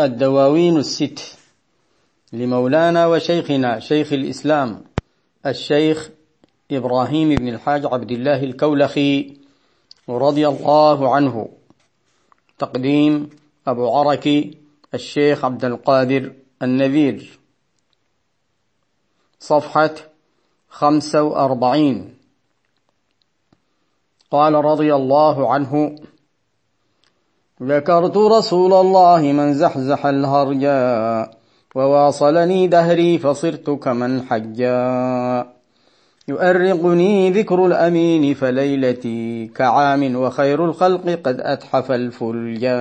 الدواوين الست لمولانا وشيخنا شيخ الإسلام الشيخ إبراهيم بن الحاج عبد الله الكولخي رضي الله عنه، تقديم أبو عركي الشيخ عبد القادر النذير، صفحة 45. قال رضي الله عنه: ذكرت رسول الله من زحزح الهرجا وواصلني دهري فصرت كمن حجا، يؤرقني ذكر الأمين فليلتي كعام وخير الخلق قد أتحف الفلجا،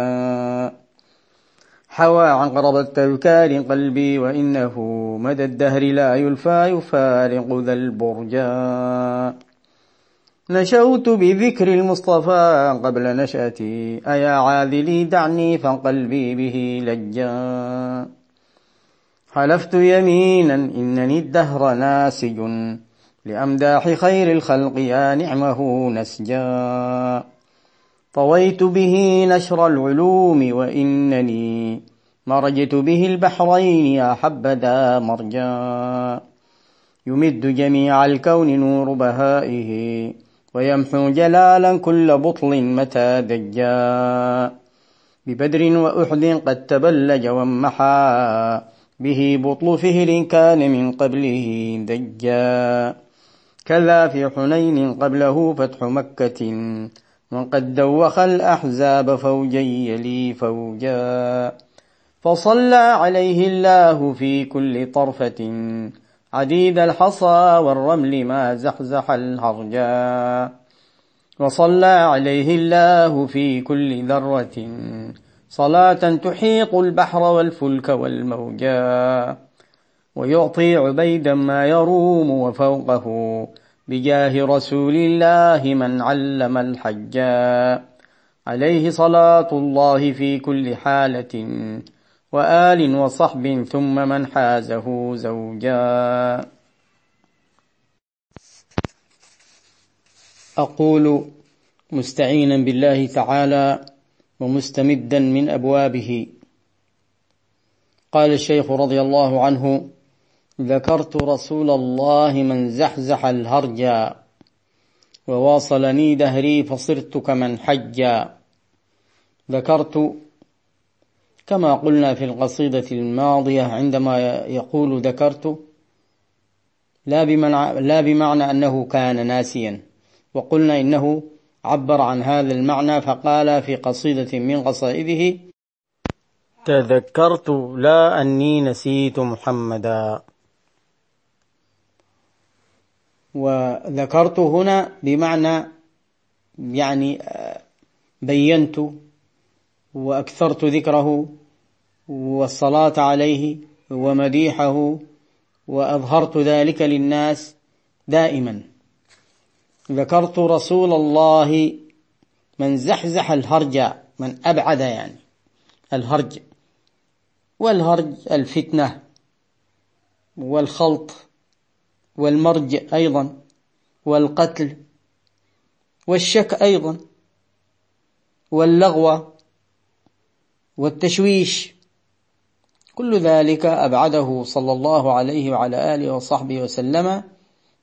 حوى عقرب التذكار قلبي وإنه مدى الدهر لا يلفى يفارق ذا البرجا، نشأت بذكر المصطفى قبل نشأتي أيا عاذلي دعني فقلبي به لجا، حلفت يمينا إنني الدهر ناسج لأمداح خير الخلق يا نعمه نسجا، طويت به نشر العلوم وإنني مرجت به البحرين يا حبذا مرجا، يمد جميع الكون نور بهائه ويمحو جلالا كل بطل متى دجا، ببدر وأحد قد تبلج وامحى به بطل فهر كان من قبله دجا، كذا في حنين قبله فتح مكة وقد دوخ الأحزاب فوجا يلي فوجا، فصلى عليه الله في كل طرفة عديد الحصى والرمل ما زحزح الهرجا، وصلى عليه الله في كل ذرة صلاة تحيط البحر والفلك والموجا، ويعطي عبيدا ما يروم وفوقه بجاه رسول الله من علم الحجا، عليه صلاة الله في كل حالة وآل وصحب ثم من حازه زوجا. أقول مستعينا بالله تعالى ومستمدا من أبوابه. قال الشيخ رضي الله عنه: ذكرت رسول الله من زحزح الهرجا وواصلني دهري فصرت كمن حجا. ذكرت كما قلنا في القصيدة الماضية عندما يقول ذكرت لا بمعنى أنه كان ناسيا، وقلنا إنه عبر عن هذا المعنى فقال في قصيدة من قصائده: تذكرت لا أني نسيت محمدا. وذكرت هنا بمعنى يعني بينت وأكثرت ذكره والصلاة عليه ومديحه وأظهرت ذلك للناس دائما. ذكرت رسول الله من زحزح الهرج، من أبعد يعني الهرج، والهرج الفتنة والخلط والمرج أيضا والقتل والشك أيضا واللغوة والتشويش، كل ذلك أبعده صلى الله عليه وعلى آله وصحبه وسلم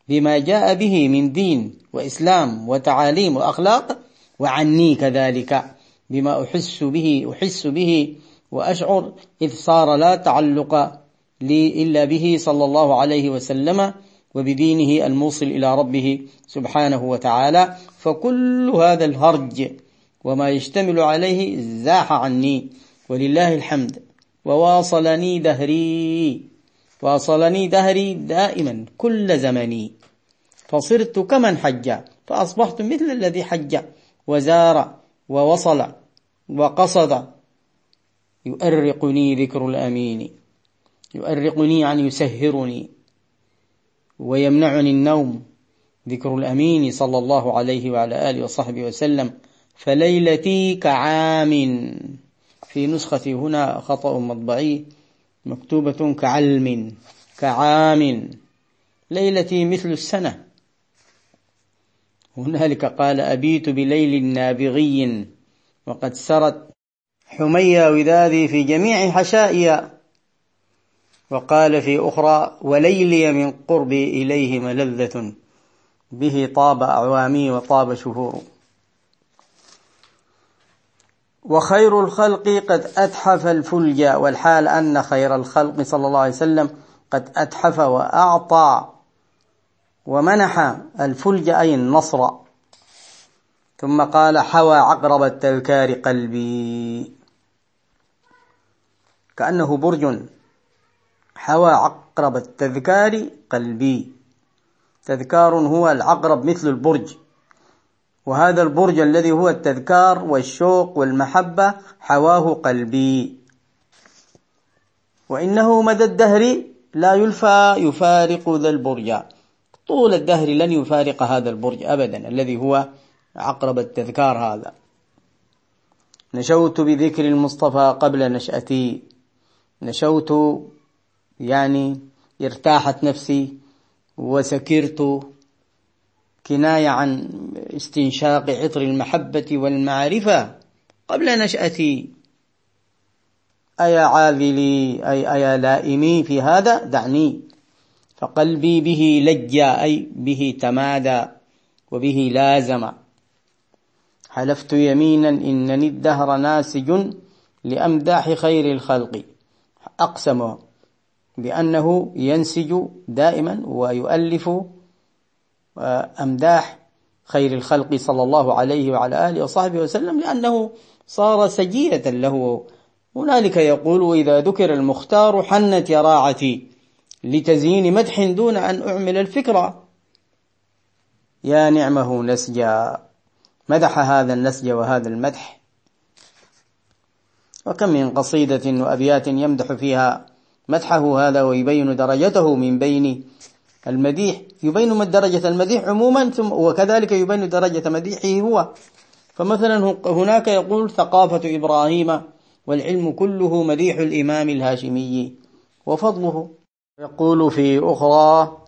بما جاء به من دين وإسلام وتعاليم وأخلاق، وعني كذلك بما أحس به وأشعر، إذ صار لا تعلق لي إلا به صلى الله عليه وسلم وبدينه الموصل إلى ربه سبحانه وتعالى، فكل هذا الهرج وما يشتمل عليه زاح عني ولله الحمد. وواصلني دهري دائما كل زمني، فصرت كمن حج، فأصبحت مثل الذي حج وزار ووصل وقصد. يؤرقني ذكر الأمين، يؤرقني يعني يسهرني ويمنعني النوم ذكر الأمين صلى الله عليه وعلى آله وصحبه وسلم، فليلتي كعام. في نسختي هنا خطأ مطبعي، مكتوبة كعلم، كعام، ليلتي مثل السنة. هنالك قال: أبيت بليل نابغي وقد سرت حمية ودادي في جميع حشائيا. وقال في أخرى: وليلي من قربي إليه ملذة، به طاب أعوامي وطاب شهور. وخير الخلق قد أتحف الفلج، والحال أن خير الخلق صلى الله عليه وسلم قد أتحف وأعطى ومنح الفلج أي النصر. ثم قال: حوى عقرب التذكار قلبي، كأنه برج، حوى عقرب التذكار قلبي. تذكار هو العقرب مثل البرج، وهذا البرج الذي هو التذكار والشوق والمحبة حواه قلبي، وإنه مدى الدهر لا يلفى يفارق ذا البرج. طول الدهر لن يفارق هذا البرج أبدا الذي هو عقرب التذكار. هذا نشوت بذكر المصطفى قبل نشأتي، نشوت يعني ارتاحت نفسي، وسكرت كناية عن استنشاق عطر المحبة والمعرفة قبل نشأتي. أيا عاذلي أي أيا لائمي في هذا دعني، فقلبي به لج أي به تمادى وبه لازم. حلفت يمينا إنني الدهر ناسج لأمداح خير الخلق، أقسم بأنه ينسج دائما ويؤلف أمداح خير الخلق صلى الله عليه وعلى آله وصحبه وسلم، لأنه صار سجية له. هنالك يقول: إذا ذكر المختار حنت يراعتي، لتزيين مدح دون أن أعمل الفكرة. يا نعمه نسجا، مدح هذا النسج وهذا المدح. وكم من قصيدة وأبيات يمدح فيها مدحه هذا ويبين درجته من بين المديح، يبين درجة المديح عموما، وكذلك يبين درجة مديحه هو. فمثلا هناك يقول: ثقافة إبراهيم والعلم كله مديح الإمام الهاشمي وفضله. يقول في أخرى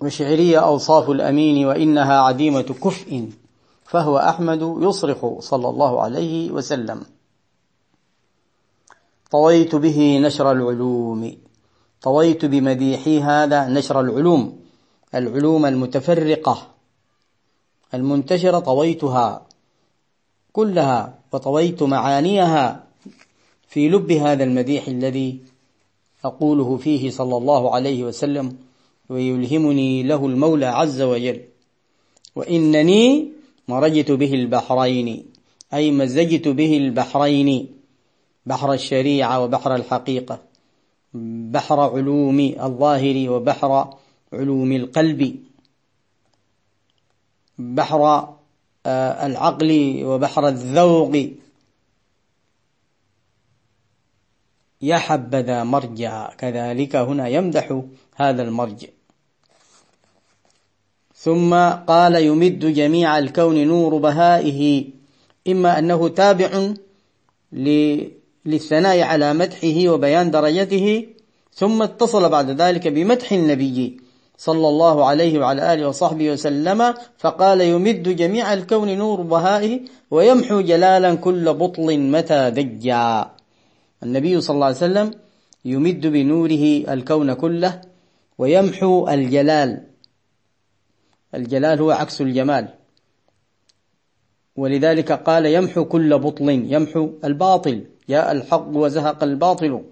وشعرية: أوصاف الأمين وإنها عديمة كفء، فهو أحمد يصرخ صلى الله عليه وسلم. طويت به نشر العلوم، طويت بمديحي هذا نشر العلوم، العلوم المتفرقة المنتشرة طويتها كلها، وطويت معانيها في لب هذا المديح الذي أقوله فيه صلى الله عليه وسلم ويلهمني له المولى عز وجل. وإنني مرجت به البحرين أي مزجت به البحرين، بحر الشريعة وبحر الحقيقة، بحر علوم الظاهر وبحر علوم القلب، بحر العقل وبحر الذوق. يا حبذا مرجع، كذلك هنا يمدح هذا المرجع. ثم قال: يمد جميع الكون نور بهائه، إما أنه تابع للثناء على مدحه وبيان درجته، ثم اتصل بعد ذلك بمدح النبي صلى الله عليه وعلى آله وصحبه وسلم، فقال: يمد جميع الكون نور بهائه ويمحو جلالا كل بطل متى دجا. النبي صلى الله عليه وسلم يمد بنوره الكون كله ويمحو الجلال. الجلال هو عكس الجمال، ولذلك قال: يمحو كل بطل، يمحو الباطل. جاء الحق وزهق الباطل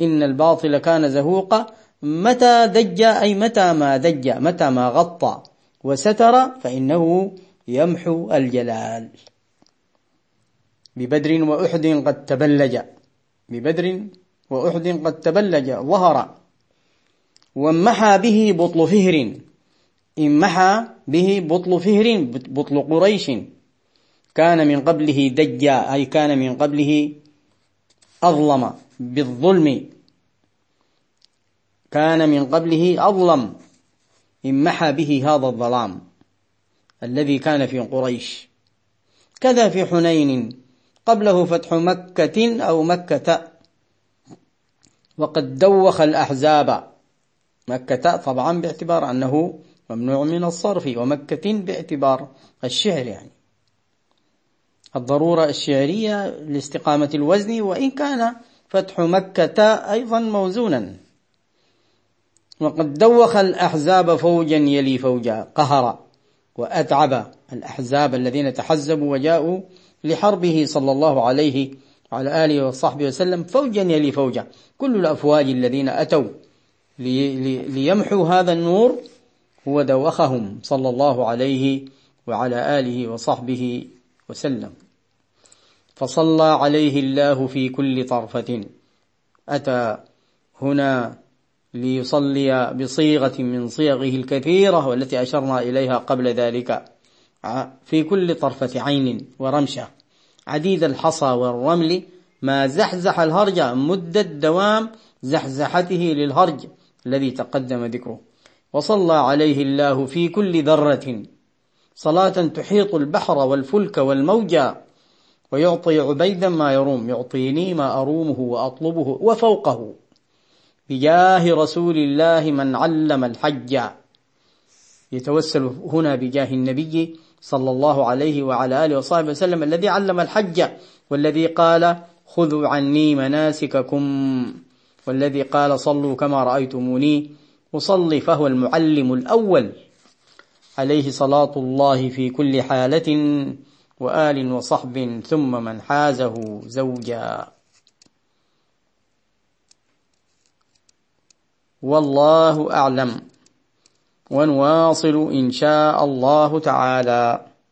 إن الباطل كان زهوقا. متى دج أي متى ما دج، متى ما غطى وستر، فإنه يمحو الجلال. ببدر وأحد قد تبلج، ببدر وأحد قد تبلج ظهر. وامحى به بطل فهر، امحى به بطل فهر بطل قريش، كان من قبله دجا أي كان من قبله أظلم بالظلم، كان من قبله أظلم. امحى به هذا الظلام الذي كان في قريش. كذا في حنين، قبله فتح مكة أو مكة، وقد دوخ الأحزاب. مكة طبعا باعتبار أنه ممنوع من الصرف، ومكة باعتبار الشعر يعني. الضرورة الشعرية لاستقامة الوزن، وإن كان فتح مكة أيضا موزونا. وقد دوخ الأحزاب فوجا يلي فوجا، قهر وأتعب الأحزاب الذين تحزبوا وجاءوا لحربه صلى الله عليه وعلى آله وصحبه وسلم فوجا يلي فوجا. كل الأفواج الذين أتوا ليمحوا هذا النور هو دوخهم صلى الله عليه وعلى آله وصحبه وسلم. فصلى عليه الله في كل طرفة، أتى هنا ليصلي بصيغة من صيغه الكثيرة والتي أشرنا إليها قبل ذلك، في كل طرفة عين ورمشة عديد الحصى والرمل، ما زحزح الهرج مدة دوام زحزحته للهرج الذي تقدم ذكره. وصلى عليه الله في كل ذرة صلاة تحيط البحر والفلك والموجة، ويعطي عبيدا ما يروم، يعطيني ما أرومه وأطلبه وفوقه، بجاه رسول الله من علم الحج. يتوسل هنا بجاه النبي صلى الله عليه وعلى آله وصحبه وسلم الذي علم الحج، والذي قال خذوا عني مناسككم، والذي قال صلوا كما رأيتموني أصلي، فهو المعلم الأول عليه صلاة الله في كل حالة، وآل وصحب ثم من حازه زوجا. والله أعلم، ونواصل إن شاء الله تعالى.